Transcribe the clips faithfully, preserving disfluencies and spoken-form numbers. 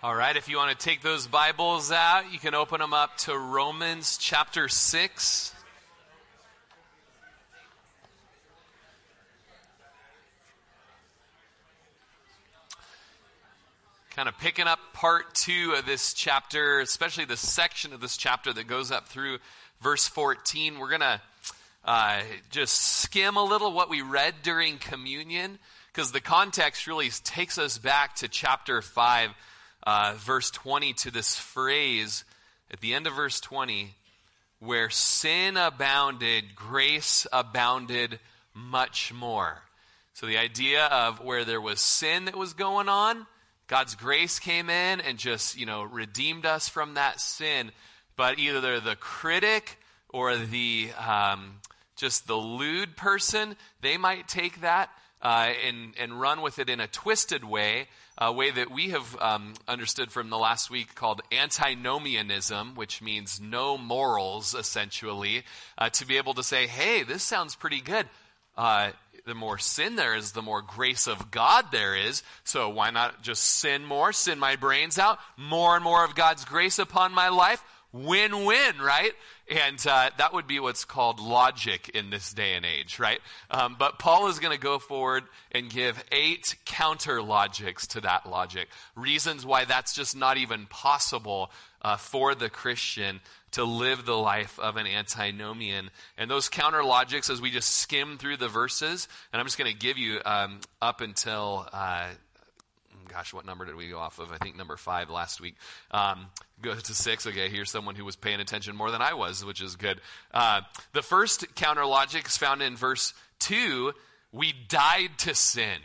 All right, if you want to take those Bibles out, you can open them up to Romans chapter six. Kind of picking up part two of this chapter, especially the section of this chapter that goes up through verse fourteen. We're going to uh, just skim a little what we read during communion, because the context really takes us back to chapter five. Uh, verse twenty, to this phrase at the end of verse twenty, where sin abounded, grace abounded much more. So the idea of where there was sin that was going on, God's grace came in and just, you know, redeemed us from that sin. But either the critic or the um, just the lewd person, they might take that Uh, and, and run with it in a twisted way, a way that we have um, understood from the last week called antinomianism, which means no morals, essentially, uh, to be able to say, hey, this sounds pretty good. Uh, the more sin there is, the more grace of God there is. So why not just sin more, sin my brains out, more and more of God's grace upon my life? Win-win, right? And uh, that would be what's called logic in this day and age, right? Um, but Paul is going to go forward and give eight counter-logics to that logic, reasons why that's just not even possible uh, for the Christian to live the life of an antinomian. And those counter-logics, as we just skim through the verses, and I'm just going to give you um, up until... Uh, Gosh, what number did we go off of? I think number five last week. Um, go to six. Okay, here's someone who was paying attention more than I was, which is good. Uh, the first counter logic is found in verse two. We died to sin.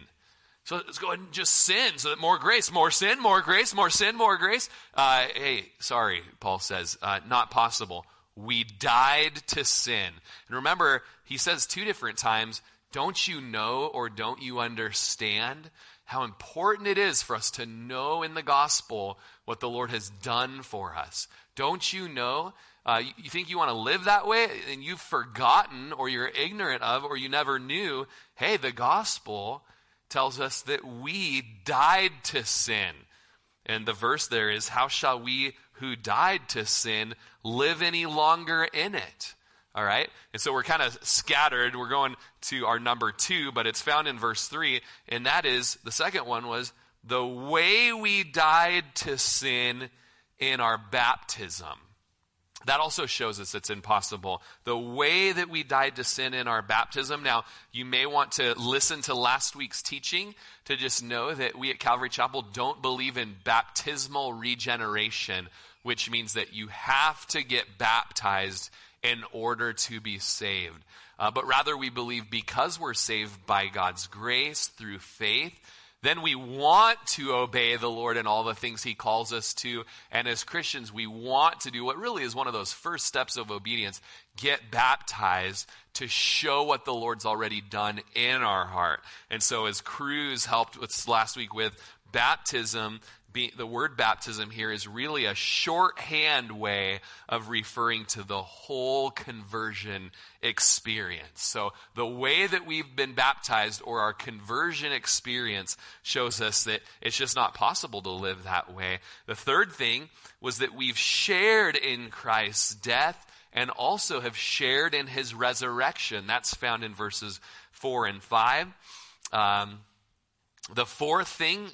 So let's go ahead and just sin so that more grace, more sin, more grace, more sin, more grace. Uh, hey, sorry, Paul says, uh, not possible. We died to sin. And remember, he says two different times, don't you know or don't you understand? How important it is for us to know in the gospel what the Lord has done for us. Don't you know? Uh, you, you think you want to live that way and you've forgotten or you're ignorant of or you never knew. Hey, the gospel tells us that we died to sin. And the verse there is, how shall we who died to sin live any longer in it? All right, and so we're kind of scattered. We're going to our number two, but it's found in verse three, and that is, the second one was, the way we died to sin in our baptism. That also shows us it's impossible. The way that we died to sin in our baptism. Now, you may want to listen to last week's teaching to just know that we at Calvary Chapel don't believe in baptismal regeneration, which means that you have to get baptized in order to be saved. Uh, but rather we believe because we're saved by God's grace through faith, then we want to obey the Lord in all the things he calls us to. And as Christians, we want to do what really is one of those first steps of obedience, get baptized to show what the Lord's already done in our heart. And so as Cruz helped us last week with baptism, Be, the word baptism here is really a shorthand way of referring to the whole conversion experience. So the way that we've been baptized or our conversion experience shows us that it's just not possible to live that way. The third thing was that we've shared in Christ's death and also have shared in his resurrection. That's found in verses four and five. Um, the fourth thing,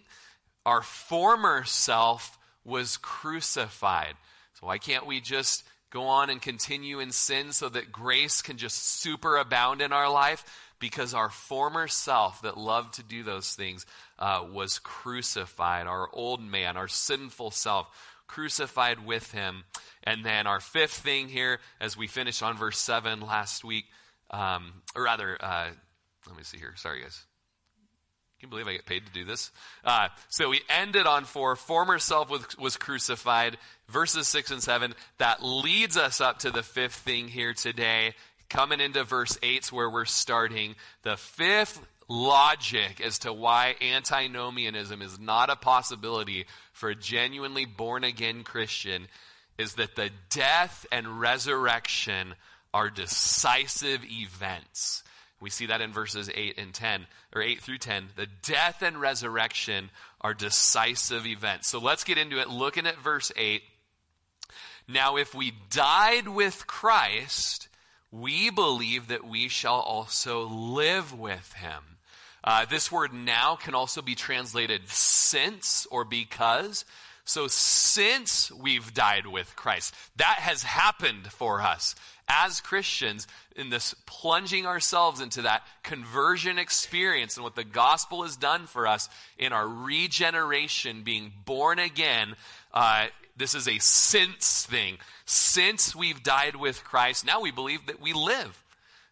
our former self was crucified. So why can't we just go on and continue in sin so that grace can just superabound in our life? Because our former self that loved to do those things uh, was crucified. Our old man, our sinful self, crucified with him. And then our fifth thing here, as we finished on verse seven last week, um, or rather, uh, let me see here. Sorry, guys. Can you believe I get paid to do this? Uh, so we ended on four. Former self was, was crucified. Verses six and seven. That leads us up to the fifth thing here today. Coming into verse eight, where we're starting. The fifth logic as to why antinomianism is not a possibility for a genuinely born-again Christian is that the death and resurrection are decisive events. We see that in verses eight and ten, or eight through ten. The death and resurrection are decisive events. So let's get into it, looking at verse eight. Now, if we died with Christ, we believe that we shall also live with him. Uh, this word now can also be translated since or because. So since we've died with Christ, that has happened for us as Christians in this plunging ourselves into that conversion experience and what the gospel has done for us in our regeneration, being born again. Uh, this is a since thing. Since we've died with Christ, now we believe that we live.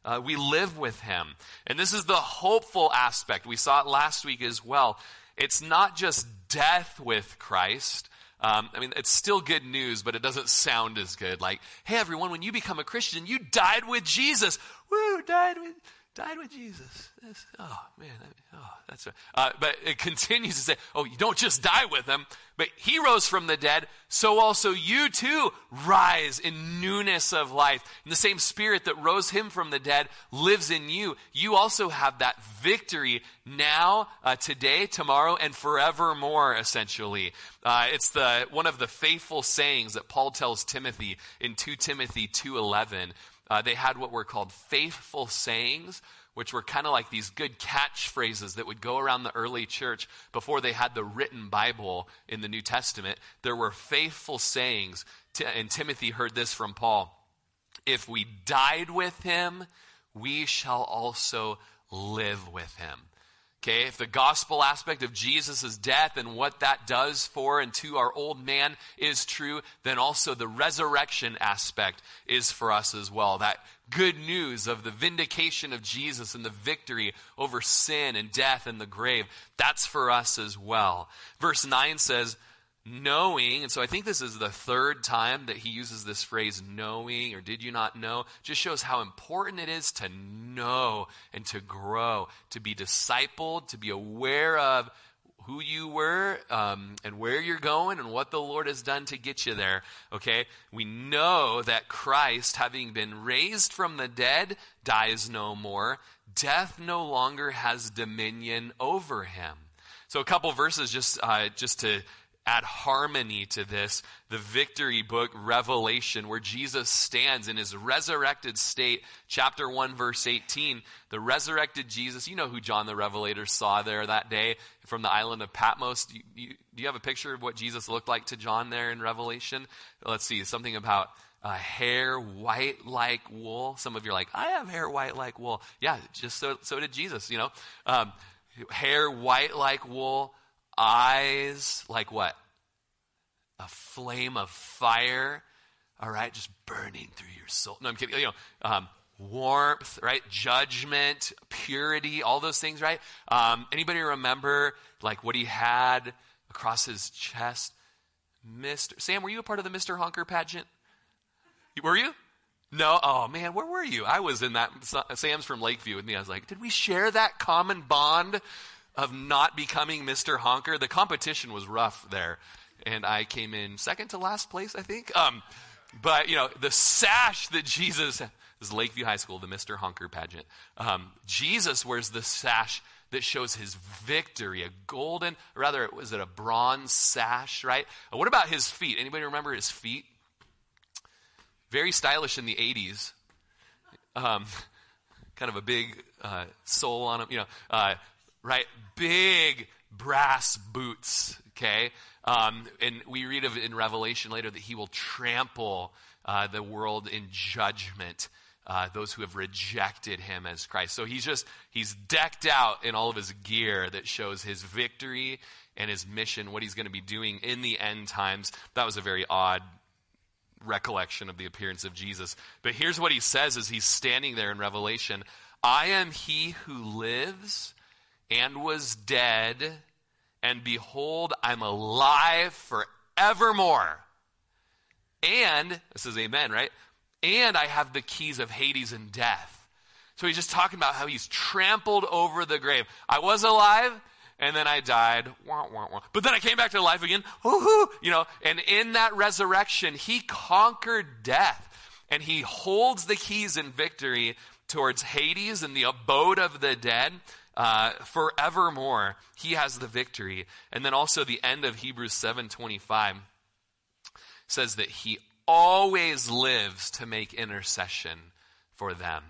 Uh, we live with him. And this is the hopeful aspect. We saw it last week as well. It's not just death with Christ. Um, I mean, it's still good news, but it doesn't sound as good. Like, hey, everyone, when you become a Christian, you died with Jesus. Woo, died with died with Jesus. That's, oh, man. Oh, that's right. Uh, but it continues to say, oh, you don't just die with him, but he rose from the dead, so also you too rise in newness of life. And the same spirit that rose him from the dead lives in you. You also have that victory now, uh, today, tomorrow, and forevermore, essentially. Uh, it's the one of the faithful sayings that Paul tells Timothy in Second Timothy two eleven. Uh, they had what were called faithful sayings, which were kind of like these good catchphrases that would go around the early church before they had the written Bible in the New Testament. There were faithful sayings, and Timothy heard this from Paul. If we died with him, we shall also live with him. Okay, if the gospel aspect of Jesus' death and what that does for and to our old man is true, then also the resurrection aspect is for us as well. That good news of the vindication of Jesus and the victory over sin and death and the grave, that's for us as well. Verse nine says, knowing, and so I think this is the third time that he uses this phrase, knowing, or did you not know? Just shows how important it is to know and to grow, to be discipled, to be aware of who you were um, and where you're going and what the Lord has done to get you there, okay? We know that Christ, having been raised from the dead, dies no more. Death no longer has dominion over him. So a couple verses just uh, just to add harmony to this, the victory book, Revelation, where Jesus stands in his resurrected state, chapter one, verse eighteen, the resurrected Jesus. You know who John the Revelator saw there that day from the island of Patmos. Do you, you, do you have a picture of what Jesus looked like to John there in Revelation? Let's see, something about uh, hair white like wool. Some of you are like, I have hair white like wool. Yeah, just so, so did Jesus, you know. Um, hair white like wool. Eyes like what? A flame of fire, all right, just burning through your soul. No, I'm kidding. You know, um, warmth, right? Judgment, purity, all those things, right? Um, anybody remember like what he had across his chest? Mister Sam, were you a part of the Mister Honker pageant? Were you? No? Oh, man, where were you? I was in that. Sam's from Lakeview with me. I was like, did we share that common bond of not becoming Mister Honker? The competition was rough there, and I came in second to last place, I think. Um, but, you know, the sash that Jesus, this is Lakeview High School, the Mister Honker pageant. Um, Jesus wears the sash that shows his victory, a golden, rather, was it a bronze sash, right? What about his feet? Anybody remember his feet? Very stylish in the eighties. Um, kind of a big uh, sole on him, you know, uh, right? Big brass boots, okay? Um, and we read of in Revelation later that he will trample uh, the world in judgment, uh, those who have rejected him as Christ. So he's just, he's decked out in all of his gear that shows his victory and his mission, what he's going to be doing in the end times. That was a very odd recollection of the appearance of Jesus. But here's what he says as he's standing there in Revelation. I am he who lives and was dead, and behold, I'm alive forevermore. And, this is amen, right? And I have the keys of Hades and death. So he's just talking about how he's trampled over the grave. I was alive, and then I died. Wah, wah, wah. But then I came back to life again. Woo-hoo! You know, and in that resurrection, he conquered death. And he holds the keys in victory towards Hades and the abode of the dead uh, forevermore. He has the victory. And then also the end of Hebrews seven twenty-five says that he always lives to make intercession for them.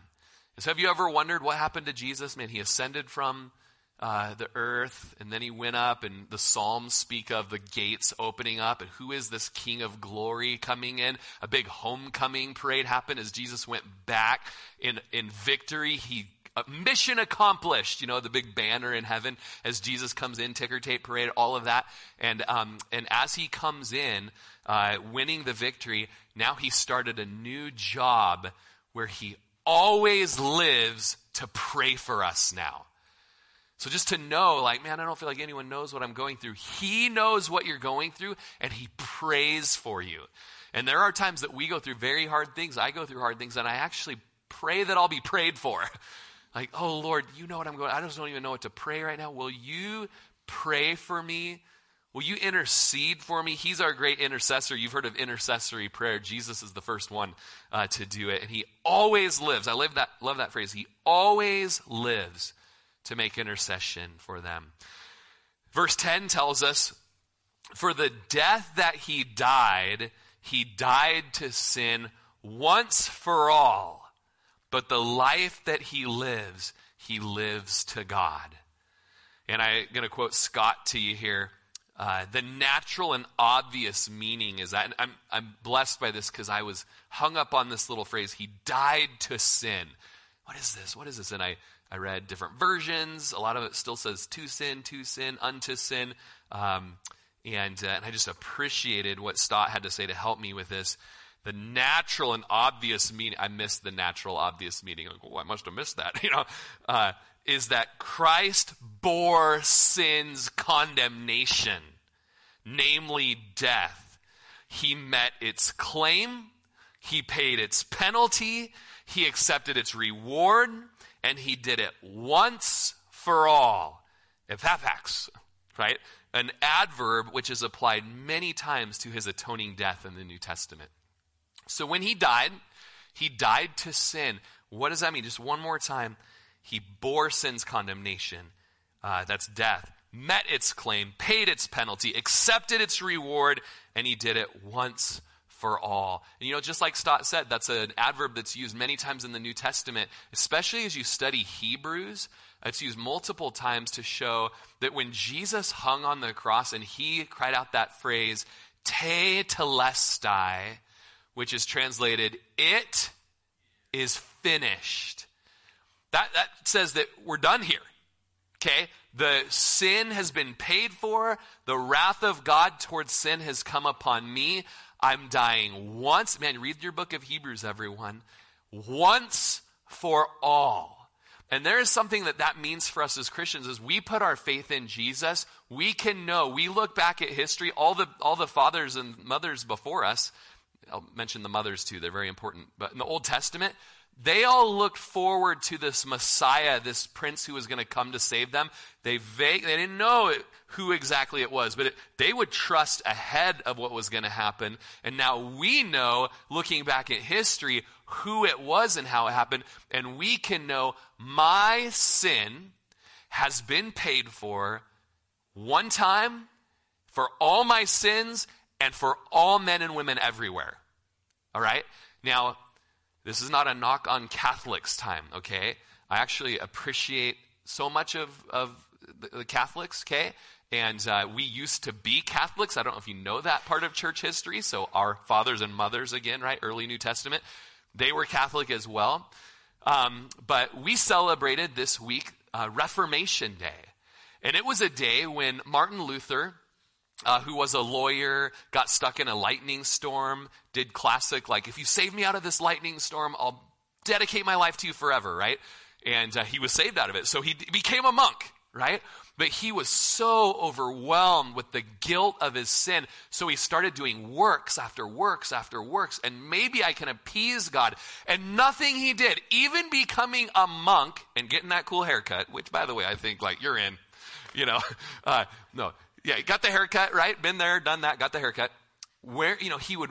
And so have you ever wondered what happened to Jesus? Man, he ascended from Uh, the earth, and then he went up, and the Psalms speak of the gates opening up, and who is this King of Glory coming in? A big homecoming parade happened as Jesus went back in in victory. He uh, mission accomplished, you know, the big banner in heaven as Jesus comes in, ticker tape parade, all of that, and um and as he comes in, uh, winning the victory, now he started a new job where he always lives to pray for us now. So just to know, like, man, I don't feel like anyone knows what I'm going through. He knows what you're going through, and he prays for you. And there are times that we go through very hard things. I go through hard things, and I actually pray that I'll be prayed for. Like, oh, Lord, you know what I'm going through. I just don't even know what to pray right now. Will you pray for me? Will you intercede for me? He's our great intercessor. You've heard of intercessory prayer. Jesus is the first one uh, to do it, and he always lives. I love that, love that phrase. He always lives to make intercession for them. Verse ten tells us, for the death that he died, he died to sin once for all, but the life that he lives, he lives to God. And I'm going to quote Scott to you here. Uh, the natural and obvious meaning is that, and I'm, I'm blessed by this because I was hung up on this little phrase, he died to sin. What is this? What is this? And I I read different versions. A lot of it still says to sin, to sin, unto sin. Um, and, uh, and I just appreciated what Stott had to say to help me with this. The natural and obvious meaning, I missed the natural obvious meaning. Like, oh, I must have missed that, you know, uh, is that Christ bore sin's condemnation, namely death. He met its claim. He paid its penalty. He accepted its reward. And he did it once for all. Ephapax, right? An adverb which is applied many times to his atoning death in the New Testament. So when he died, he died to sin. What does that mean? Just one more time. He bore sin's condemnation. Uh, that's death. Met its claim, paid its penalty, accepted its reward, and he did it once for all. And you know, just like Stott said, that's an adverb that's used many times in the New Testament, especially as you study Hebrews. It's used multiple times to show that when Jesus hung on the cross and he cried out that phrase, Tetelestai, which is translated, it is finished. That, that says that we're done here. Okay? The sin has been paid for. The wrath of God towards sin has come upon me. I'm dying once. Man, read your book of Hebrews, everyone. Once for all. And there is something that that means for us as Christians. As we put our faith in Jesus, we can know. We look back at history, all the all the fathers and mothers before us. I'll mention the mothers too. They're very important. But in the Old Testament, they all looked forward to this Messiah, this prince who was going to come to save them. They vague, they didn't know it, who exactly it was, but it, they would trust ahead of what was going to happen. And now we know, looking back at history, who it was and how it happened. And we can know my sin has been paid for one time for all my sins and for all men and women everywhere. All right? Now, this is not a knock on Catholics' time, okay? I actually appreciate so much of, of the, the Catholics, okay? And uh, we used to be Catholics. I don't know if you know that part of church history. So our fathers and mothers, again, right? Early New Testament, they were Catholic as well. Um, but we celebrated this week uh, Reformation Day. And it was a day when Martin Luther, Uh, who was a lawyer, got stuck in a lightning storm, did classic, like, if you save me out of this lightning storm, I'll dedicate my life to you forever, right? And uh, he was saved out of it. So he d- became a monk, right? But he was so overwhelmed with the guilt of his sin, so he started doing works after works after works, and maybe I can appease God. And nothing he did, even becoming a monk and getting that cool haircut, which, by the way, I think, like, you're in, you know, uh, no, Yeah, he got the haircut, right? Been there, done that, got the haircut. Where, you know, he would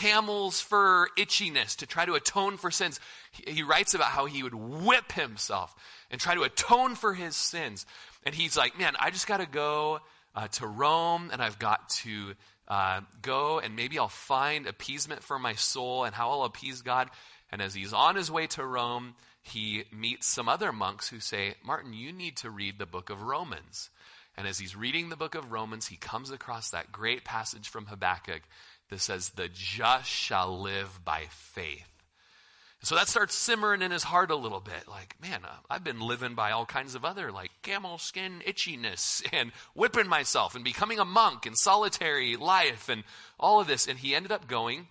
camel's fur itchiness to try to atone for sins. He, he writes about how he would whip himself and try to atone for his sins. And he's like, man, I just got to go uh, to Rome, and I've got to uh, go, and maybe I'll find appeasement for my soul and how I'll appease God. And as he's on his way to Rome, he meets some other monks who say, Martin, you need to read the book of Romans. And as he's reading the book of Romans, he comes across that great passage from Habakkuk that says, the just shall live by faith. So that starts simmering in his heart a little bit. Like, man, I've been living by all kinds of other, like, camel skin itchiness and whipping myself and becoming a monk and solitary life and all of this. And he ended up going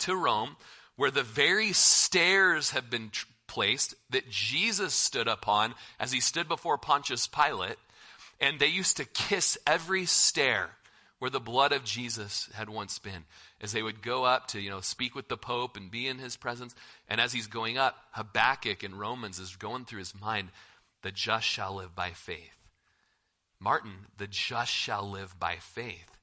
to Rome, where the very stairs have been tr- placed that Jesus stood upon as he stood before Pontius Pilate. And they used to kiss every stair where the blood of Jesus had once been, as they would go up to, you know, speak with the Pope and be in his presence. And as he's going up, Habakkuk and Romans is going through his mind, the just shall live by faith. Martin, the just shall live by faith.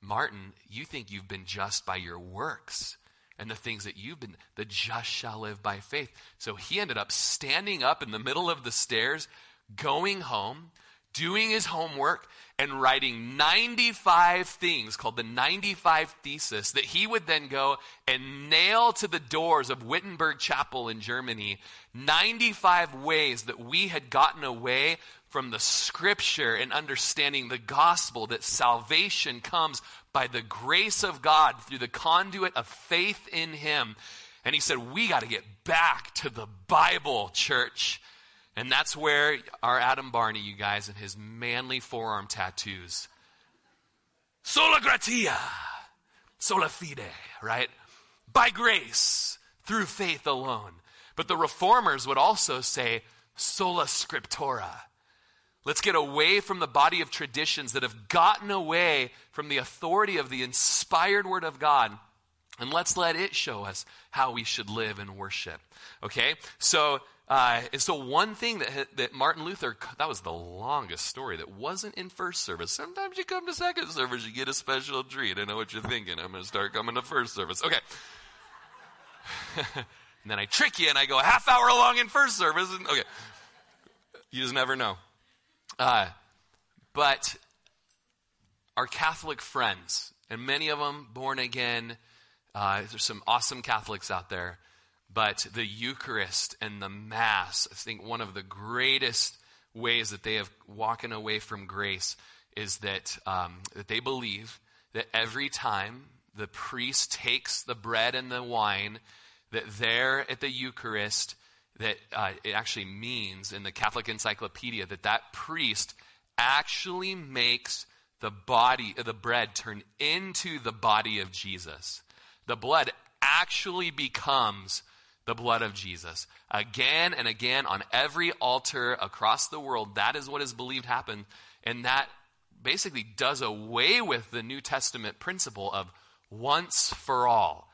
Martin, you think you've been just by your works and the things that you've been, the just shall live by faith. So he ended up standing up in the middle of the stairs, going home, doing his homework, and writing ninety-five things called the ninety-five Theses that he would then go and nail to the doors of Wittenberg Chapel in Germany. ninety-five ways that we had gotten away from the scripture and understanding the gospel, that salvation comes by the grace of God through the conduit of faith in him. And he said, we got to get back to the Bible, church. And that's where our Adam Barney, you guys, and his manly forearm tattoos. Sola gratia, sola fide, right? By grace, through faith alone. But the reformers would also say, sola scriptura. Let's get away from the body of traditions that have gotten away from the authority of the inspired word of God. And let's let it show us how we should live and worship. Okay? So... Uh, and so one thing that that Martin Luther, that was the longest story that wasn't in first service. Sometimes you come to second service, you get a special treat. I know what you're thinking. I'm going to start coming to first service. Okay. And then I trick you and I go a half hour long in first service. And, okay. You just never know. Uh, but our Catholic friends, and many of them born again, uh, there's some awesome Catholics out there. But the Eucharist and the Mass, I think one of the greatest ways that they have walking away from grace is that um, that they believe that every time the priest takes the bread and the wine, that there at the Eucharist, that uh, it actually means in the Catholic Encyclopedia that that priest actually makes the body, the bread turn into the body of Jesus. The blood actually becomes the blood of Jesus. Again and again on every altar across the world, that is what is believed happened. And that basically does away with the New Testament principle of once for all.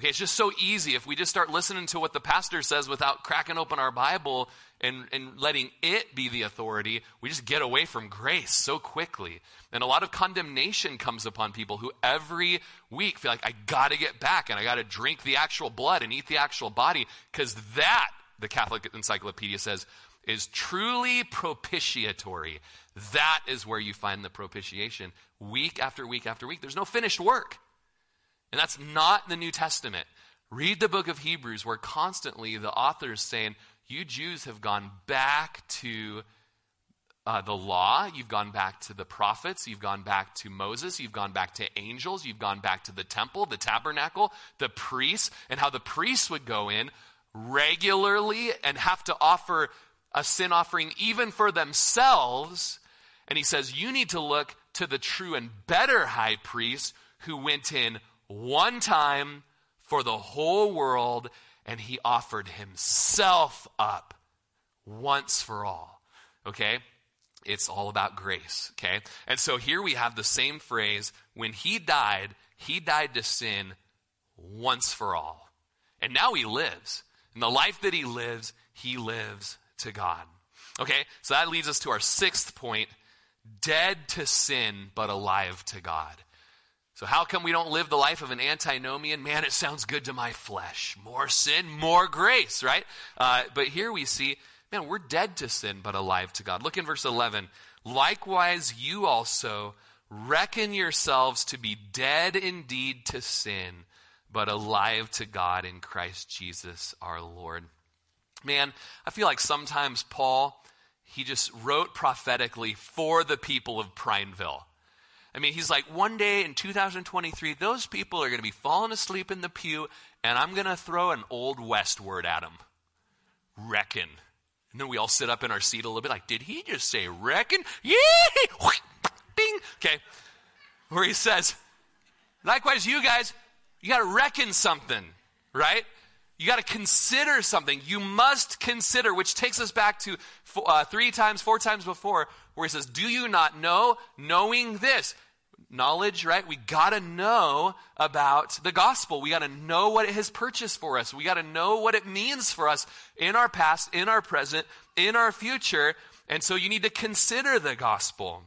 Okay, it's just so easy if we just start listening to what the pastor says without cracking open our Bible and, and letting it be the authority. We just get away from grace so quickly. And a lot of condemnation comes upon people who every week feel like, I got to get back and I got to drink the actual blood and eat the actual body, because that, the Catholic Encyclopedia says, is truly propitiatory. That is where you find the propitiation week after week after week. There's no finished work. And that's not the New Testament. Read the book of Hebrews, where constantly the author is saying, you Jews have gone back to uh, the law, you've gone back to the prophets, you've gone back to Moses, you've gone back to angels, you've gone back to the temple, the tabernacle, the priests, and how the priests would go in regularly and have to offer a sin offering even for themselves. And he says, you need to look to the true and better high priest who went in one time for the whole world, and he offered himself up once for all. Okay? It's all about grace. Okay? And so here we have the same phrase, when he died, he died to sin once for all. And now he lives. And the life that he lives, he lives to God. Okay? So that leads us to our sixth point, dead to sin, but alive to God. So how come we don't live the life of an antinomian? Man, it sounds good to my flesh. More sin, more grace, right? Uh, but here we see, man, we're dead to sin, but alive to God. Look in verse eleven. Likewise, you also reckon yourselves to be dead indeed to sin, but alive to God in Christ Jesus our Lord. Man, I feel like sometimes Paul, he just wrote prophetically for the people of Prineville. I mean, he's like, one day in two thousand twenty-three, those people are going to be falling asleep in the pew, and I'm going to throw an old West word at them. Reckon. And then we all sit up in our seat a little bit like, did he just say reckon? Yee! Ding! Okay. Where he says, likewise, you guys, you got to reckon something, right? You got to consider something. You must consider, which takes us back to uh, three times, four times before, where he says, do you not know, knowing this? Knowledge, right? We got to know about the gospel. We got to know what it has purchased for us. We got to know what it means for us in our past, in our present, in our future. And so you need to consider the gospel.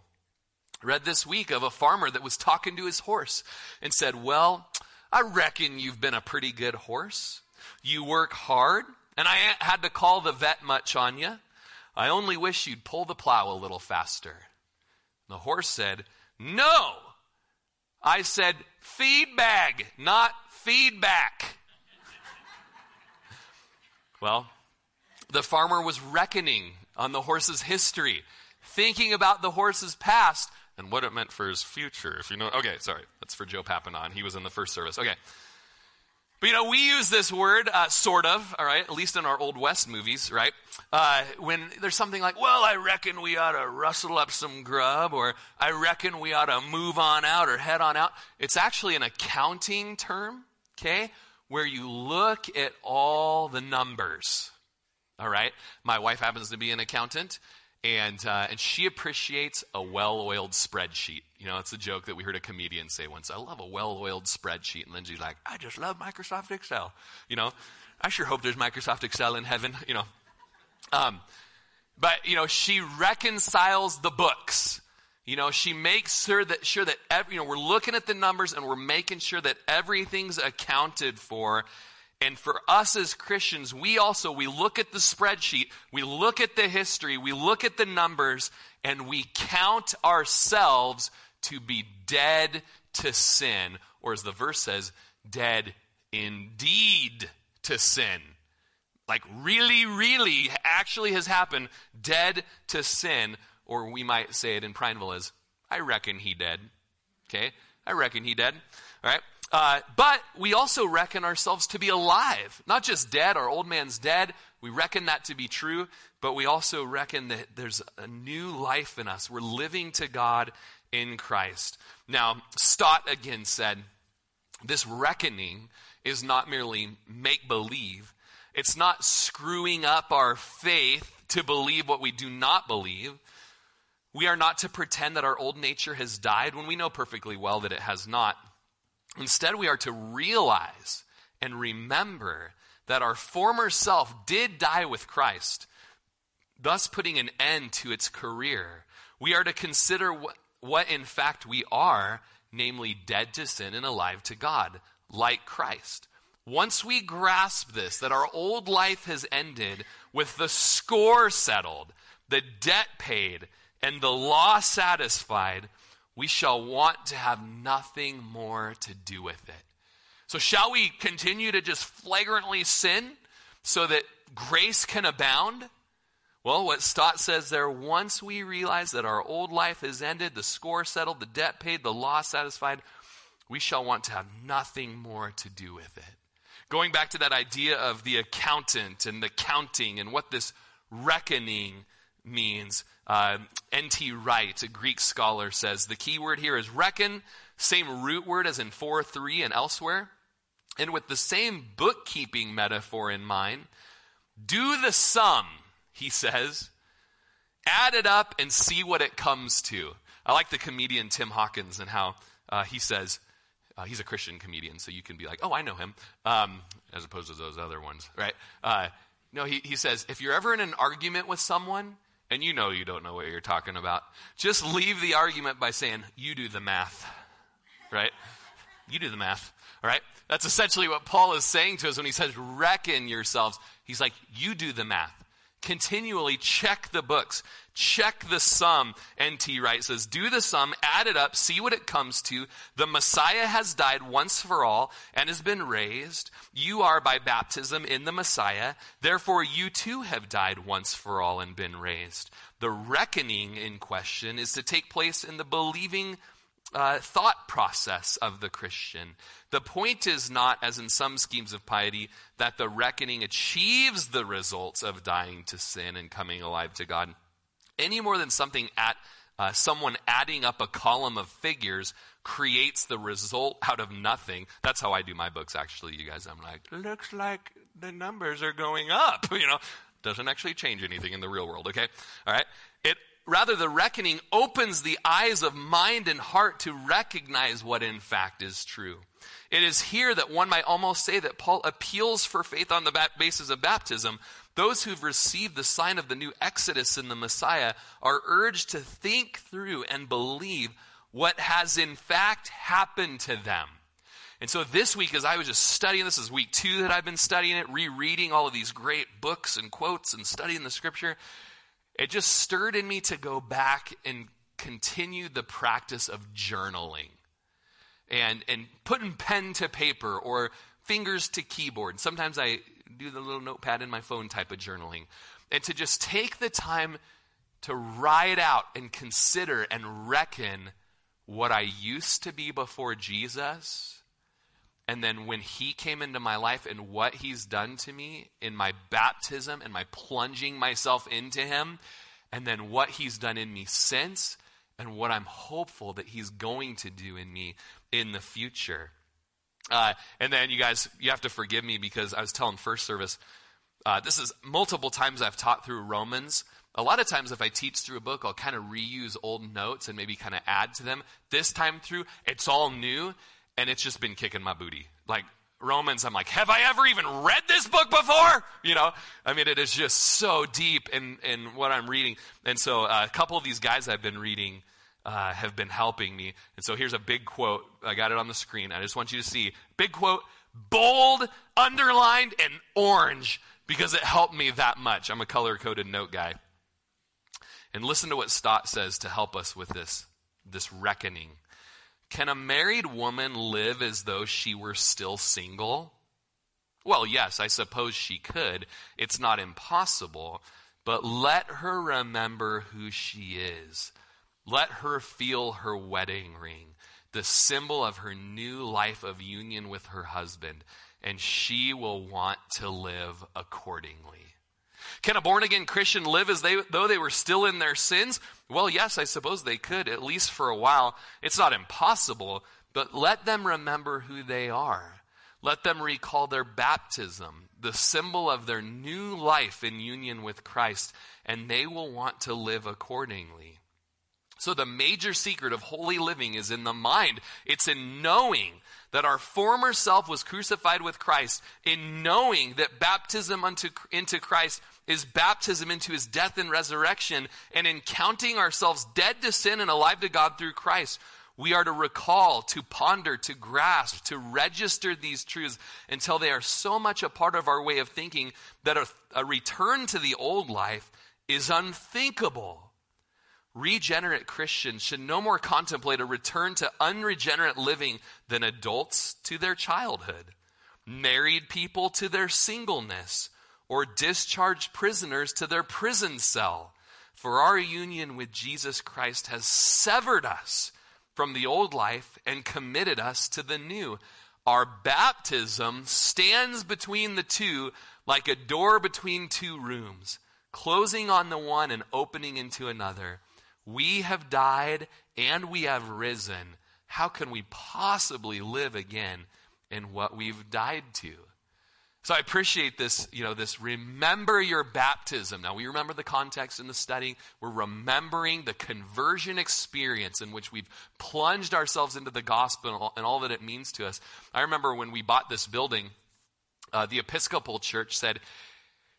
I read this week of a farmer that was talking to his horse and said, well, I reckon you've been a pretty good horse. You work hard, and I had to call the vet much on you. I only wish you'd pull the plow a little faster. And the horse said, no. I said, feed bag, not feedback. Well, the farmer was reckoning on the horse's history, thinking about the horse's past and what it meant for his future. If you know, okay, sorry, that's for Joe Papinon. He was in the first service. Okay. But, you know, we use this word, uh, sort of, all right, at least in our Old West movies, right, uh, when there's something like, well, I reckon we ought to rustle up some grub, or I reckon we ought to move on out or head on out. It's actually an accounting term, okay, where you look at all the numbers, all right? My wife happens to be an accountant, and uh, and she appreciates a well-oiled spreadsheet. You know, it's a joke that we heard a comedian say once. I love a well-oiled spreadsheet. And Lindsay's like, I just love Microsoft Excel. You know, I sure hope there's Microsoft Excel in heaven, you know. Um, but, you know, she reconciles the books. You know, she makes sure that, sure that every, you know, we're looking at the numbers and we're making sure that everything's accounted for. And for us as Christians, we also, we look at the spreadsheet, we look at the history, we look at the numbers, and we count ourselves to be dead to sin. Or as the verse says, dead indeed to sin. Like really, really actually has happened, dead to sin. Or we might say it in Prineville as, I reckon he dead. Okay? I reckon he dead. All right? Uh, but we also reckon ourselves to be alive, not just dead, our old man's dead. We reckon that to be true, but we also reckon that there's a new life in us. We're living to God in Christ. Now, Stott again said, this reckoning is not merely make-believe. It's not screwing up our faith to believe what we do not believe. We are not to pretend that our old nature has died when we know perfectly well that it has not. Instead, we are to realize and remember that our former self did die with Christ, thus putting an end to its career. We are to consider what, what in fact we are, namely dead to sin and alive to God, like Christ. Once we grasp this, that our old life has ended with the score settled, the debt paid, and the law satisfied, we shall want to have nothing more to do with it. So shall we continue to just flagrantly sin so that grace can abound? Well, what Stott says there, once we realize that our old life is ended, the score settled, the debt paid, the law satisfied, we shall want to have nothing more to do with it. Going back to that idea of the accountant and the counting and what this reckoning means, uh, N T Wright, a Greek scholar, says the key word here is reckon, same root word as in four three and elsewhere. And with the same bookkeeping metaphor in mind, do the sum, he says, add it up and see what it comes to. I like the comedian Tim Hawkins and how uh, he says, uh, he's a Christian comedian, so you can be like, oh, I know him, um, as opposed to those other ones, right? Uh, no, he, he says, if you're ever in an argument with someone, and you know you don't know what you're talking about, just leave the argument by saying, you do the math, right? You do the math, all right? That's essentially what Paul is saying to us when he says, reckon yourselves. He's like, you do the math. Continually check the books. Check the sum. N T Wright says, do the sum, add it up, see what it comes to. The Messiah has died once for all and has been raised. You are by baptism in the Messiah. Therefore, you too have died once for all and been raised. The reckoning in question is to take place in the believing Uh, thought process of the Christian. The point is not, as in some schemes of piety, that the reckoning achieves the results of dying to sin and coming alive to God, any more than something at uh, someone adding up a column of figures creates the result out of nothing. That's how I do my books, actually, you guys. I'm like, looks like the numbers are going up. You know, doesn't actually change anything in the real world, okay? All right? It Rather, the reckoning opens the eyes of mind and heart to recognize what in fact is true. It is here that one might almost say that Paul appeals for faith on the basis of baptism. Those who've received the sign of the new Exodus in the Messiah are urged to think through and believe what has in fact happened to them. And so this week, as I was just studying, this is week two that I've been studying it, rereading all of these great books and quotes and studying the scripture, it just stirred in me to go back and continue the practice of journaling and and putting pen to paper or fingers to keyboard. Sometimes I do the little notepad in my phone type of journaling. And to just take the time to write out and consider and reckon what I used to be before Jesus, and then when he came into my life and what he's done to me in my baptism and my plunging myself into him, and then what he's done in me since and what I'm hopeful that he's going to do in me in the future. Uh, and then you guys, you have to forgive me because I was telling first service, uh, this is multiple times I've taught through Romans. A lot of times if I teach through a book, I'll kind of reuse old notes and maybe kind of add to them. This time through, it's all new. And it's just been kicking my booty. Like Romans, I'm like, have I ever even read this book before? You know, I mean, it is just so deep in, in what I'm reading. And so uh, a couple of these guys I've been reading uh, have been helping me. And so here's a big quote. I got it on the screen. I just want you to see. Big quote, bold, underlined, and orange because it helped me that much. I'm a color-coded note guy. And listen to what Stott says to help us with this, this reckoning. Can a married woman live as though she were still single? Well, yes, I suppose she could. It's not impossible. But let her remember who she is. Let her feel her wedding ring, the symbol of her new life of union with her husband, and she will want to live accordingly. Can a born-again Christian live as they, though they were still in their sins? Well, yes, I suppose they could, at least for a while. It's not impossible, but let them remember who they are. Let them recall their baptism, the symbol of their new life in union with Christ, and they will want to live accordingly. So the major secret of holy living is in the mind. It's in knowing that our former self was crucified with Christ, in knowing that baptism unto, into Christ is baptism into his death and resurrection, and in counting ourselves dead to sin and alive to God through Christ. We are to recall, to ponder, to grasp, to register these truths until they are so much a part of our way of thinking that a, a return to the old life is unthinkable. Regenerate Christians should no more contemplate a return to unregenerate living than adults to their childhood, married people to their singleness, or discharged prisoners to their prison cell. For our union with Jesus Christ has severed us from the old life and committed us to the new. Our baptism stands between the two like a door between two rooms, closing on the one and opening into another. We have died and we have risen. How can we possibly live again in what we've died to? So I appreciate this, you know, this remember your baptism. Now we remember the context in the studying. We're remembering the conversion experience in which we've plunged ourselves into the gospel and all that it means to us. I remember when we bought this building, uh, the Episcopal Church said,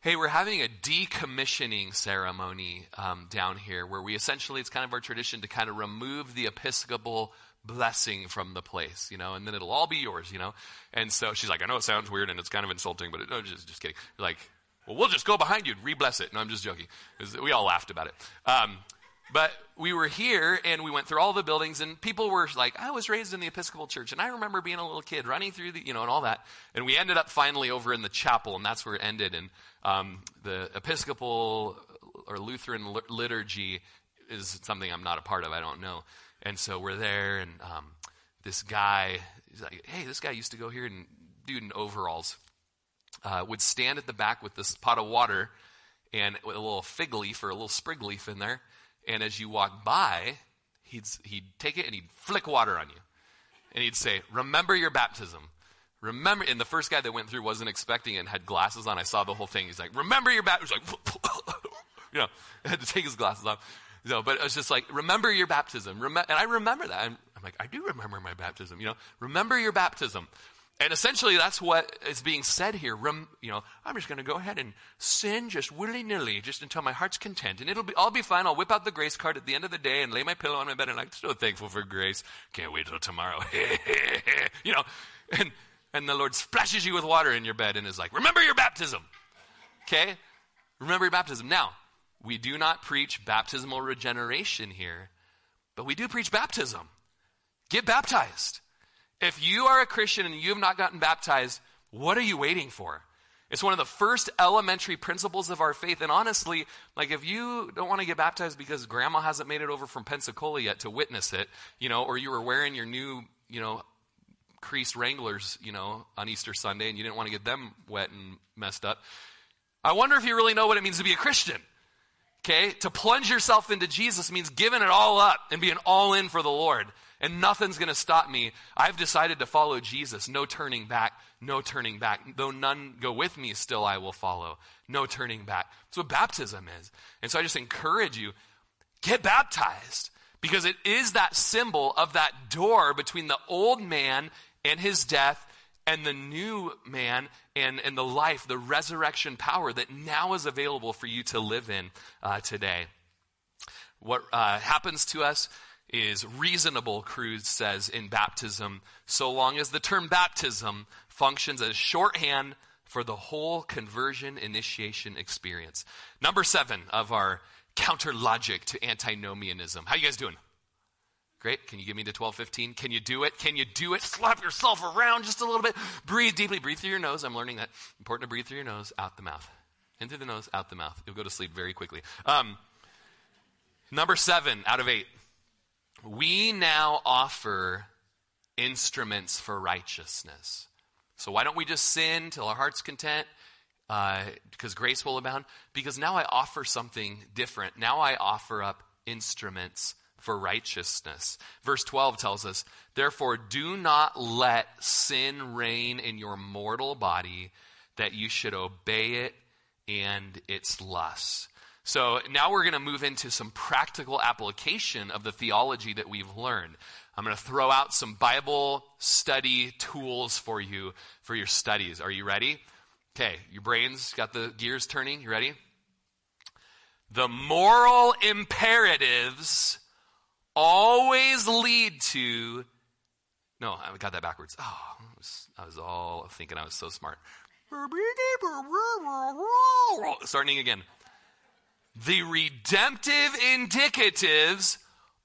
Hey, we're having a decommissioning ceremony um, down here where we essentially, it's kind of our tradition to kind of remove the Episcopal blessing from the place, you know, and then it'll all be yours, you know. And so she's like, I know it sounds weird and it's kind of insulting, but it, no, just, just kidding. Like, well, we'll just go behind you and re-bless it. No, I'm just joking. We all laughed about it. Um, but we were here and we went through all the buildings and people were like, I was raised in the Episcopal Church and I remember being a little kid running through the, you know, and all that. And we ended up finally over in the chapel and that's where it ended. And um, the Episcopal or Lutheran liturgy is something I'm not a part of. I don't know. And so we're there and um, this guy is like, hey, this guy used to go here and dude in overalls. Uh, would stand at the back with this pot of water and with a little fig leaf or a little sprig leaf in there. And as you walk by, he'd he'd take it and he'd flick water on you. And he'd say, remember your baptism. Remember. And the first guy that went through wasn't expecting it and had glasses on. I saw the whole thing. He's like, remember your baptism. He's like, you know, had to take his glasses off. No, but it was just like, remember your baptism. Rem- and I remember that. I'm, I'm like, I do remember my baptism. You know, remember your baptism. And essentially, that's what is being said here. Rem, you know, I'm just going to go ahead and sin just willy-nilly, just until my heart's content, and it'll be, I'll be fine. I'll whip out the grace card at the end of the day and lay my pillow on my bed and like, so thankful for grace. Can't wait till tomorrow. You know, and and the Lord splashes you with water in your bed and is like, remember your baptism. Okay, remember your baptism. Now, we do not preach baptismal regeneration here, but we do preach baptism. Get baptized. If you are a Christian and you have not gotten baptized, what are you waiting for? It's one of the first elementary principles of our faith. And honestly, like if you don't want to get baptized because grandma hasn't made it over from Pensacola yet to witness it, you know, or you were wearing your new, you know, creased Wranglers, you know, on Easter Sunday and you didn't want to get them wet and messed up. I wonder if you really know what it means to be a Christian. Okay? To plunge yourself into Jesus means giving it all up and being all in for the Lord. And nothing's going to stop me. I've decided to follow Jesus. No turning back. No turning back. Though none go with me, still I will follow. No turning back. That's what baptism is. And so I just encourage you, get baptized. Because it is that symbol of that door between the old man and his death and the new man and, and the life, the resurrection power that now is available for you to live in uh, today. What uh, happens to us is reasonable, Cruz says, in baptism, so long as the term baptism functions as shorthand for the whole conversion initiation experience. Number seven of our counter logic to antinomianism. How you guys doing? Great. Can you give me to twelve fifteen? Can you do it? Can you do it? Slap yourself around just a little bit. Breathe deeply. Breathe through your nose. I'm learning that. Important to breathe through your nose, out the mouth. In through the nose, out the mouth. You'll go to sleep very quickly. Um, number seven out of eight. We now offer instruments for righteousness. So why don't we just sin till our heart's content? Uh, because grace will abound. Because now I offer something different. Now I offer up instruments for righteousness. Verse twelve tells us, therefore do not let sin reign in your mortal body, that you should obey it and its lusts. So now we're going to move into some practical application of the theology that we've learned. I'm going to throw out some Bible study tools for you for your studies. Are you ready? Okay, your brain's got the gears turning. You ready? The moral imperatives always lead to... No, I got that backwards. Oh, I was, I was all thinking I was so smart. Starting again. The redemptive indicatives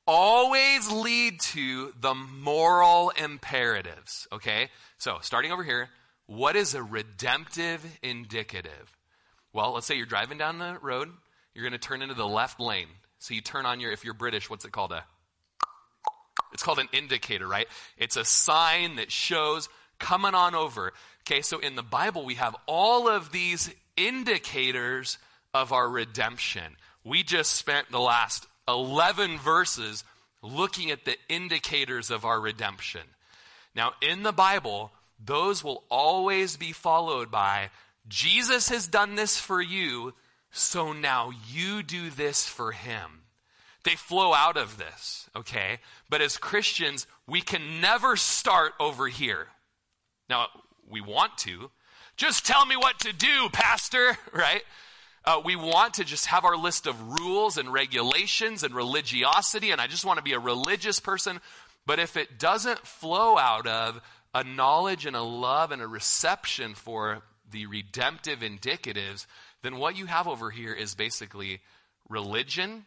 always lead to the moral imperatives, okay? So starting over here, what is a redemptive indicative? Well, let's say you're driving down the road. You're going to turn into the left lane. So you turn on your, if you're British, what's it called? A, it's called an indicator, right? It's a sign that shows coming on over. Okay, so in the Bible, we have all of these indicators of our redemption. We just spent the last eleven verses looking at the indicators of our redemption. Now, in the Bible, those will always be followed by, Jesus has done this for you, so now you do this for him. They flow out of this, okay? But as Christians, we can never start over here. Now, we want to. Just tell me what to do, pastor, right? Uh, we want to just have our list of rules and regulations and religiosity, and I just want to be a religious person. But if it doesn't flow out of a knowledge and a love and a reception for the redemptive indicatives, then what you have over here is basically religion,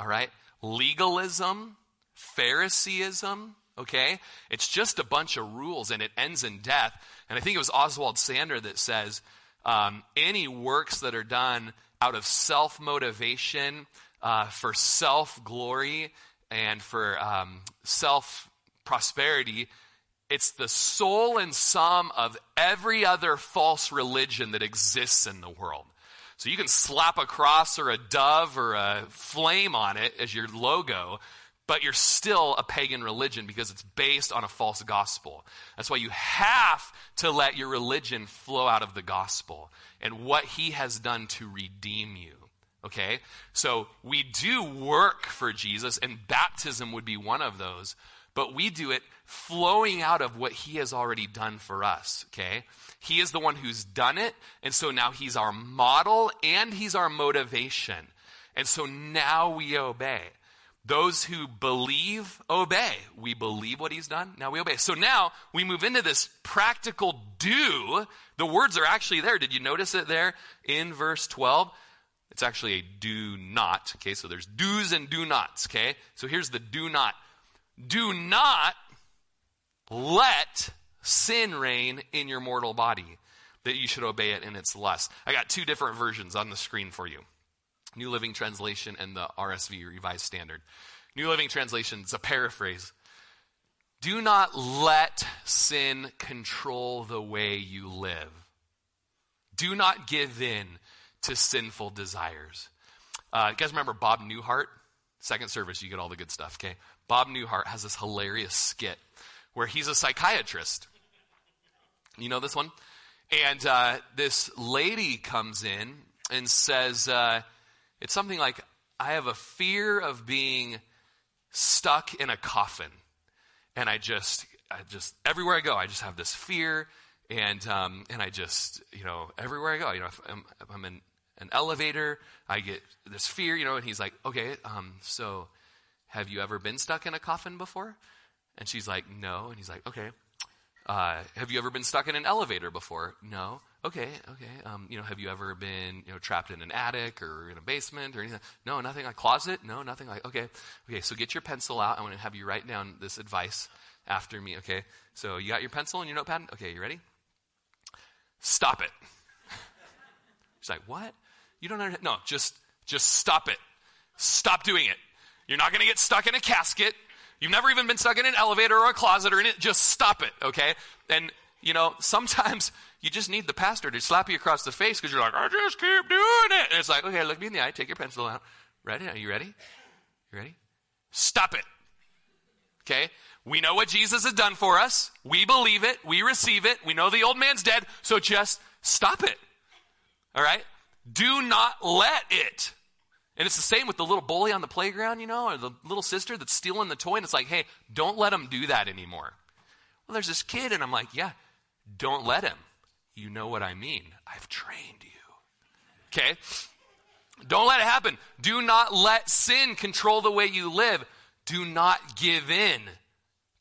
all right, legalism, Phariseeism, okay? It's just a bunch of rules, and it ends in death. And I think it was Oswald Sander that says, Um, any works that are done out of self-motivation, uh, for self-glory, and for um, self-prosperity, it's the soul and sum of every other false religion that exists in the world. So you can slap a cross or a dove or a flame on it as your logo, but you're still a pagan religion because it's based on a false gospel. That's why you have to let your religion flow out of the gospel and what he has done to redeem you, okay? So we do work for Jesus, and baptism would be one of those, but we do it flowing out of what he has already done for us, okay? He is the one who's done it, and so now he's our model and he's our motivation. And so now we obey. Those who believe, obey. We believe what he's done, now we obey. So now we move into this practical do. The words are actually there. Did you notice it there in verse twelve? It's actually a do not, okay? So there's do's and do nots, okay? So here's the do not. Do not let sin reign in your mortal body, that you should obey it in its lust. I got two different versions on the screen for you. New Living Translation and the R S V, Revised Standard. New Living Translation, it's a paraphrase. Do not let sin control the way you live. Do not give in to sinful desires. Uh, you guys remember Bob Newhart? Second service, you get all the good stuff, okay? Bob Newhart has this hilarious skit where he's a psychiatrist. You know this one? And uh, this lady comes in and says... Uh, It's something like, I have a fear of being stuck in a coffin. And I just, I just everywhere I go, I just have this fear. And um, and I just, you know, everywhere I go, you know, if I'm, if I'm in an elevator, I get this fear, you know. And he's like, okay, um, so have you ever been stuck in a coffin before? And she's like, no. And he's like, okay, uh, have you ever been stuck in an elevator before? No. Okay, okay, um, you know, have you ever been, you know, trapped in an attic or in a basement or anything? No, nothing like closet? No, nothing like, okay. Okay, so get your pencil out. I want to have you write down this advice after me, okay? So you got your pencil and your notepad? Okay, you ready? Stop it. She's like, what? You don't understand? No, just, just stop it. Stop doing it. You're not going to get stuck in a casket. You've never even been stuck in an elevator or a closet or in it. Just stop it, okay? And, you know, sometimes... you just need the pastor to slap you across the face because you're like, I just keep doing it. And it's like, okay, look me in the eye. Take your pencil out. Write it out. You ready? You ready? Stop it. Okay? We know what Jesus has done for us. We believe it. We receive it. We know the old man's dead. So just stop it. All right? Do not let it. And it's the same with the little bully on the playground, you know, or the little sister that's stealing the toy. And it's like, hey, don't let him do that anymore. Well, there's this kid. And I'm like, yeah, don't let him. You know what I mean. I've trained you. Okay? Don't let it happen. Do not let sin control the way you live. Do not give in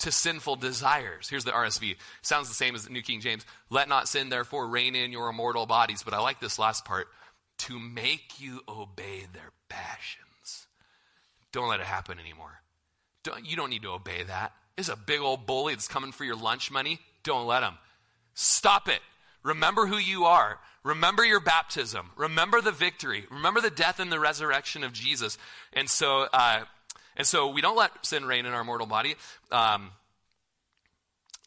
to sinful desires. Here's the R S V. Sounds the same as the New King James. Let not sin, therefore, reign in your immortal bodies. But I like this last part. To make you obey their passions. Don't let it happen anymore. Don't, you don't need to obey that. It's a big old bully that's coming for your lunch money. Don't let him. Stop it. Remember who you are. Remember your baptism. Remember the victory. Remember the death and the resurrection of Jesus. And so, uh, and so we don't let sin reign in our mortal body. Um,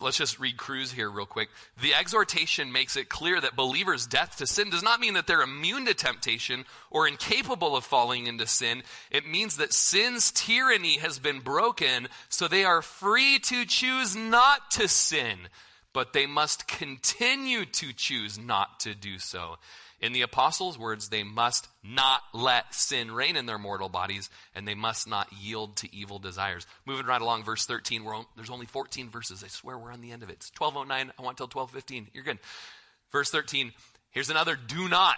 let's just read Cruz here real quick. The exhortation makes it clear that believers' death to sin does not mean that they're immune to temptation or incapable of falling into sin. It means that sin's tyranny has been broken, so they are free to choose not to sin. But they must continue to choose not to do so. In the apostles' words, they must not let sin reign in their mortal bodies, and they must not yield to evil desires. Moving right along, verse thirteen. We're on, there's only fourteen verses. I swear we're on the end of it. It's twelve oh nine. I want till twelve fifteen. You're good. Verse thirteen, here's another do not.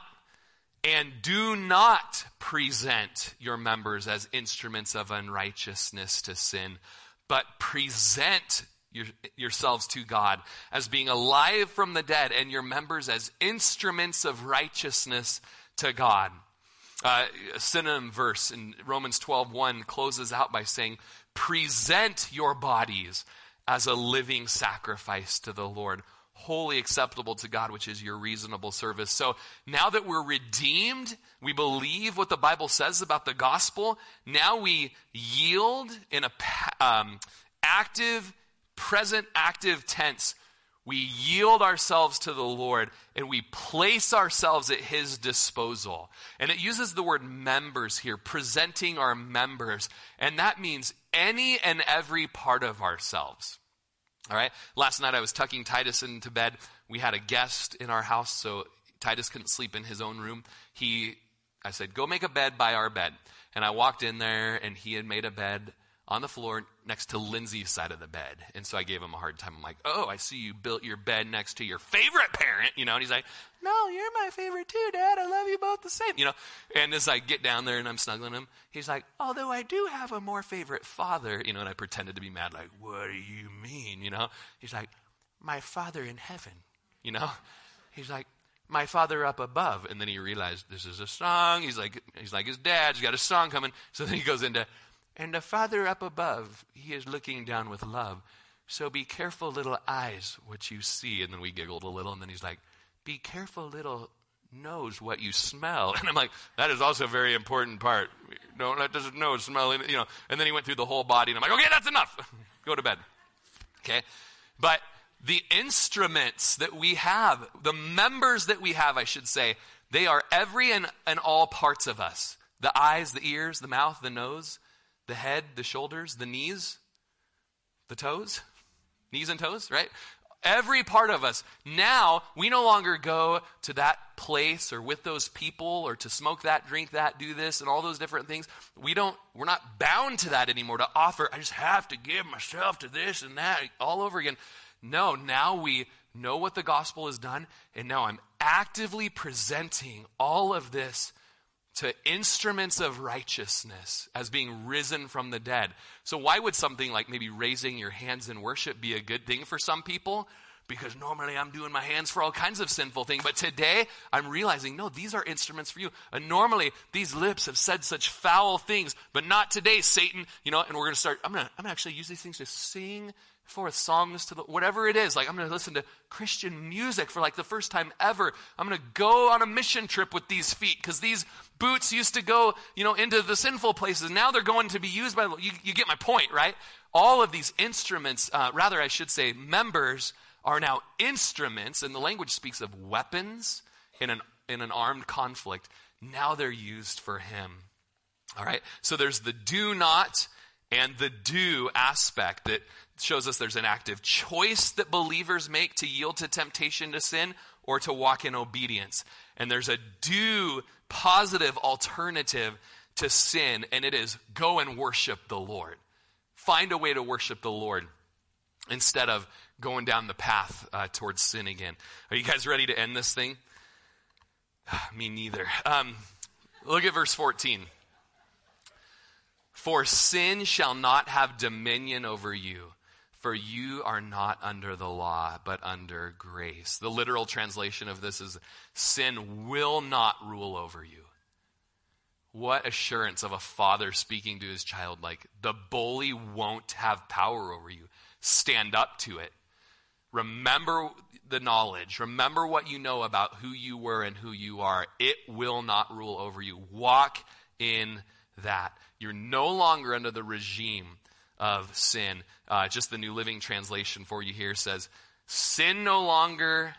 And do not present your members as instruments of unrighteousness to sin, but present your, yourselves to God as being alive from the dead, and your members as instruments of righteousness to God. Uh, a synonym verse in Romans twelve one closes out by saying, present your bodies as a living sacrifice to the Lord, wholly acceptable to God, which is your reasonable service. So now that we're redeemed, we believe what the Bible says about the gospel. Now we yield in a um, active, present, active tense. We yield ourselves to the Lord and we place ourselves at his disposal. And it uses the word members here, presenting our members. And that means any and every part of ourselves. All right. Last night I was tucking Titus into bed. We had a guest in our house, so Titus couldn't sleep in his own room. He, I said, go make a bed by our bed. And I walked in there and he had made a bed on the floor next to Lindsay's side of the bed. And so I gave him a hard time. I'm like, oh, I see you built your bed next to your favorite parent, you know? And he's like, no, you're my favorite too, Dad. I love you both the same, you know? And as I get down there and I'm snuggling him, he's like, although I do have a more favorite father, you know? And I pretended to be mad, like, what do you mean, you know? He's like, my father in heaven, you know? He's like, my father up above. And then he realized this is a song. He's like, he's like his dad. He's got a song coming. So then he goes into, and the Father up above, he is looking down with love. So be careful, little eyes, what you see. And then we giggled a little. And then he's like, be careful, little nose, what you smell. And I'm like, that is also a very important part. Don't let this nose smell, you know. And then he went through the whole body. And I'm like, okay, that's enough. Go to bed. Okay. But the instruments that we have, the members that we have, I should say, they are every and, and all parts of us. The eyes, the ears, the mouth, the nose, the head, the shoulders, the knees, the toes, knees and toes, right? Every part of us. Now, we no longer go to that place or with those people or to smoke that, drink that, do this, and all those different things. We don't, we're not bound to that anymore to offer, I just have to give myself to this and that all over again. No, now we know what the gospel has done, and now I'm actively presenting all of this to instruments of righteousness as being risen from the dead. So why would something like maybe raising your hands in worship be a good thing for some people? Because normally I'm doing my hands for all kinds of sinful things. But today I'm realizing, no, these are instruments for you. And normally these lips have said such foul things, but not today, Satan. You know, and we're going to start, I'm going to I'm gonna actually use these things to sing forth songs to the, whatever it is. Like I'm going to listen to Christian music for like the first time ever. I'm going to go on a mission trip with these feet because these boots used to go, you know, into the sinful places. Now they're going to be used by, you, you get my point, right? All of these instruments, uh, rather I should say members are now instruments, and the language speaks of weapons in an, in an armed conflict. Now they're used for him. All right. So there's the do not and the do aspect that shows us there's an active choice that believers make to yield to temptation to sin or to walk in obedience. And there's a do positive alternative to sin, and it is go and worship the Lord. Find a way to worship the Lord instead of going down the path uh, towards sin again. Are you guys ready to end this thing? Me neither. Um, look at verse fourteen. For sin shall not have dominion over you, for you are not under the law, but under grace. The literal translation of this is, sin will not rule over you. What assurance of a father speaking to his child like, the bully won't have power over you. Stand up to it. Remember the knowledge. Remember what you know about who you were and who you are. It will not rule over you. Walk in that. You're no longer under the regime of sin. Uh, just the New Living Translation for you here says, sin no longer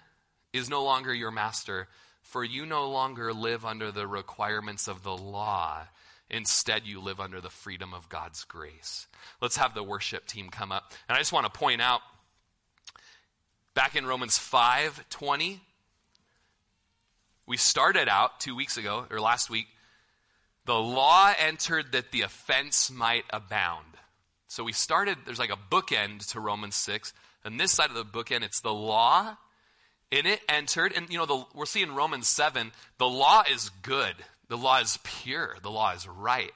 is no longer your master, for you no longer live under the requirements of the law. Instead, you live under the freedom of God's grace. Let's have the worship team come up. And I just want to point out, back in Romans five twenty, we started out two weeks ago, or last week, the law entered that the offense might abound. So we started, there's like a bookend to Romans six. On this side of the bookend, it's the law. And it entered, and you know, the, we're seeing Romans seven, the law is good, the law is pure, the law is right.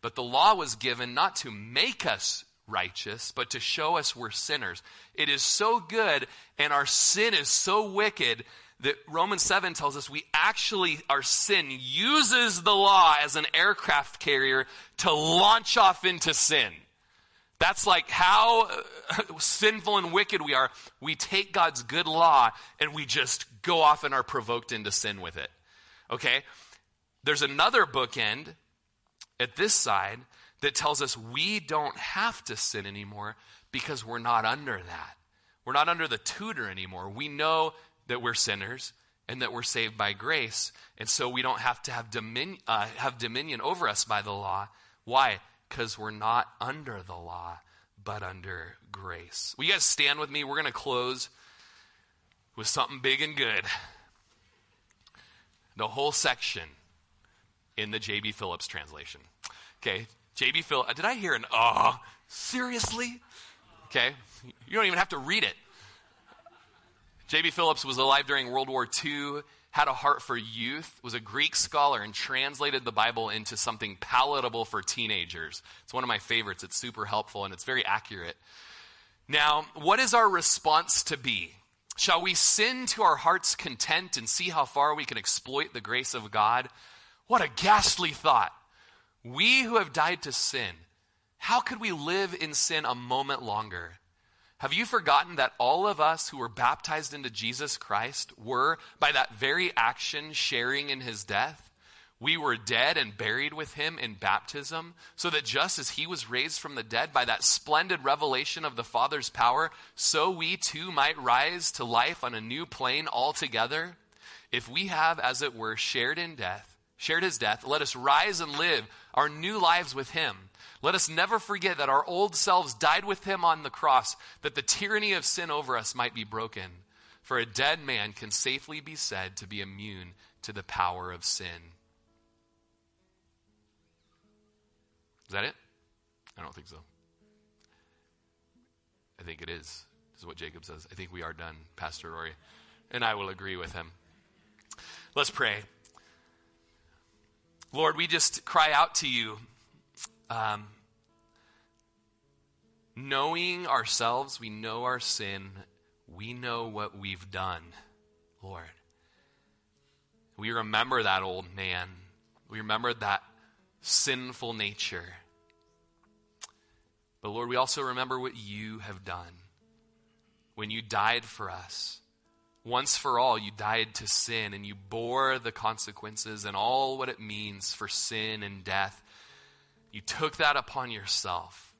But the law was given not to make us righteous, but to show us we're sinners. It is so good, and our sin is so wicked that Romans seven tells us we actually, our sin uses the law as an aircraft carrier to launch off into sin. That's like how sinful and wicked we are. We take God's good law and we just go off and are provoked into sin with it. Okay? There's another bookend at this side that tells us we don't have to sin anymore because we're not under that. We're not under the tutor anymore. We know that we're sinners and that we're saved by grace, and so we don't have to have dominion, uh, have dominion over us by the law. Why? Because we're not under the law, but under grace. Will you guys stand with me? We're going to close with something big and good. The whole section in the J B. Phillips translation. Okay, J B. Phillips. Did I hear an ah? Oh, seriously? Okay, you don't even have to read it. J B. Phillips was alive during World War Two, had a heart for youth, was a Greek scholar, and translated the Bible into something palatable for teenagers. It's one of my favorites. It's super helpful, and it's very accurate. Now, what is our response to be? Shall we sin to our heart's content and see how far we can exploit the grace of God? What a ghastly thought. We who have died to sin, how could we live in sin a moment longer? Have you forgotten that all of us who were baptized into Jesus Christ were, by that very action, sharing in his death? We were dead and buried with him in baptism, so that just as he was raised from the dead by that splendid revelation of the Father's power, so we too might rise to life on a new plane altogether. If we have, as it were, shared in death, shared his death, let us rise and live our new lives with him. Let us never forget that our old selves died with him on the cross, that the tyranny of sin over us might be broken. For a dead man can safely be said to be immune to the power of sin. Is that it? I don't think so. I think it is. This is what Jacob says. I think we are done, Pastor Rory. And I will agree with him. Let's pray. Lord, we just cry out to you. Um, knowing ourselves, we know our sin, we know what we've done, Lord. We remember that old man. We remember that sinful nature. But Lord, we also remember what you have done. When you died for us, once for all, you died to sin and you bore the consequences and all what it means for sin and death. You took that upon yourself.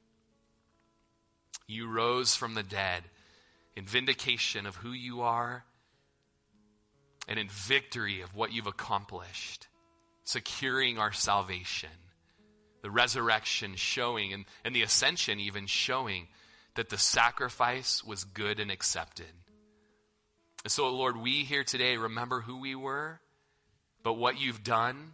You rose from the dead in vindication of who you are and in victory of what you've accomplished, securing our salvation, the resurrection showing, and, and the ascension even showing that the sacrifice was good and accepted. And so, Lord, we here today remember who we were, but what you've done.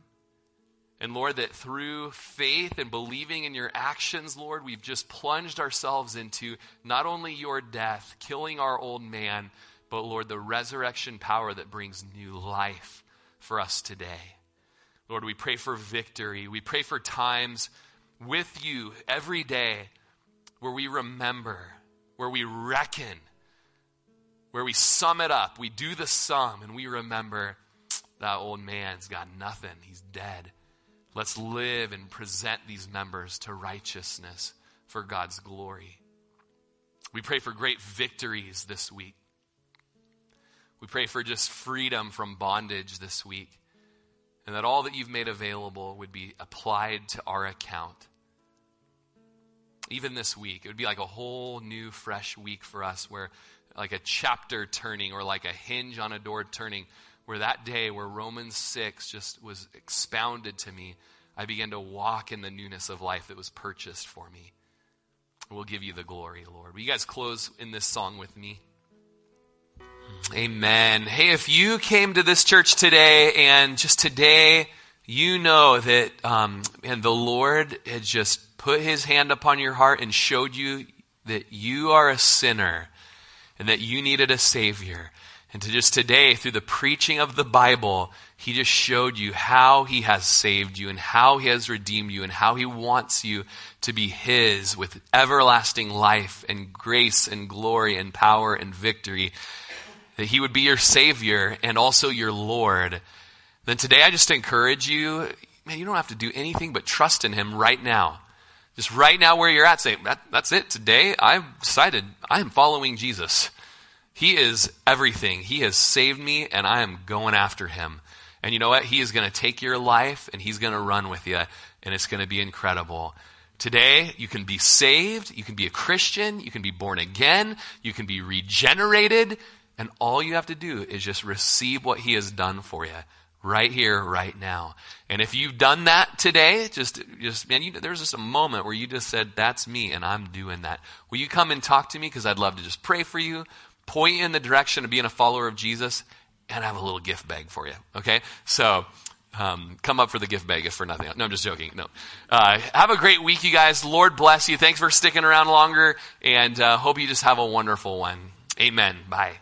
And Lord, that through faith and believing in your actions, Lord, we've just plunged ourselves into not only your death, killing our old man, but Lord, the resurrection power that brings new life for us today. Lord, we pray for victory. We pray for times with you every day where we remember, where we reckon, where we sum it up. We do the sum and we remember that old man's got nothing. He's dead. Let's live and present these members to righteousness for God's glory. We pray for great victories this week. We pray for just freedom from bondage this week, and that all that you've made available would be applied to our account. Even this week, it would be like a whole new, fresh week for us, where like a chapter turning or like a hinge on a door turning, where that day where Romans six just was expounded to me, I began to walk in the newness of life that was purchased for me. We'll give you the glory, Lord. Will you guys close in this song with me? Amen. Hey, if you came to this church today and just today, you know that um, and the Lord had just put his hand upon your heart and showed you that you are a sinner and that you needed a Savior. And to just today, through the preaching of the Bible, he just showed you how he has saved you and how he has redeemed you and how he wants you to be his with everlasting life and grace and glory and power and victory. That he would be your Savior and also your Lord. Then today I just encourage you, man, you don't have to do anything but trust in him right now. Just right now where you're at, say, that, that's it. Today I've decided I am following Jesus. He is everything. He has saved me, and I am going after him. And you know what? He is going to take your life, and he's going to run with you, and it's going to be incredible. Today, you can be saved, you can be a Christian, you can be born again, you can be regenerated, and all you have to do is just receive what he has done for you right here, right now. And if you've done that today, just, just man, you, there's just a moment where you just said, that's me, and I'm doing that. Will you come and talk to me? Because I'd love to just pray for you, point you in the direction of being a follower of Jesus, and I have a little gift bag for you, okay? So um, come up for the gift bag if for nothing else. No, I'm just joking. No, uh, have a great week, you guys. Lord bless you. Thanks for sticking around longer, and uh, hope you just have a wonderful one. Amen. Bye.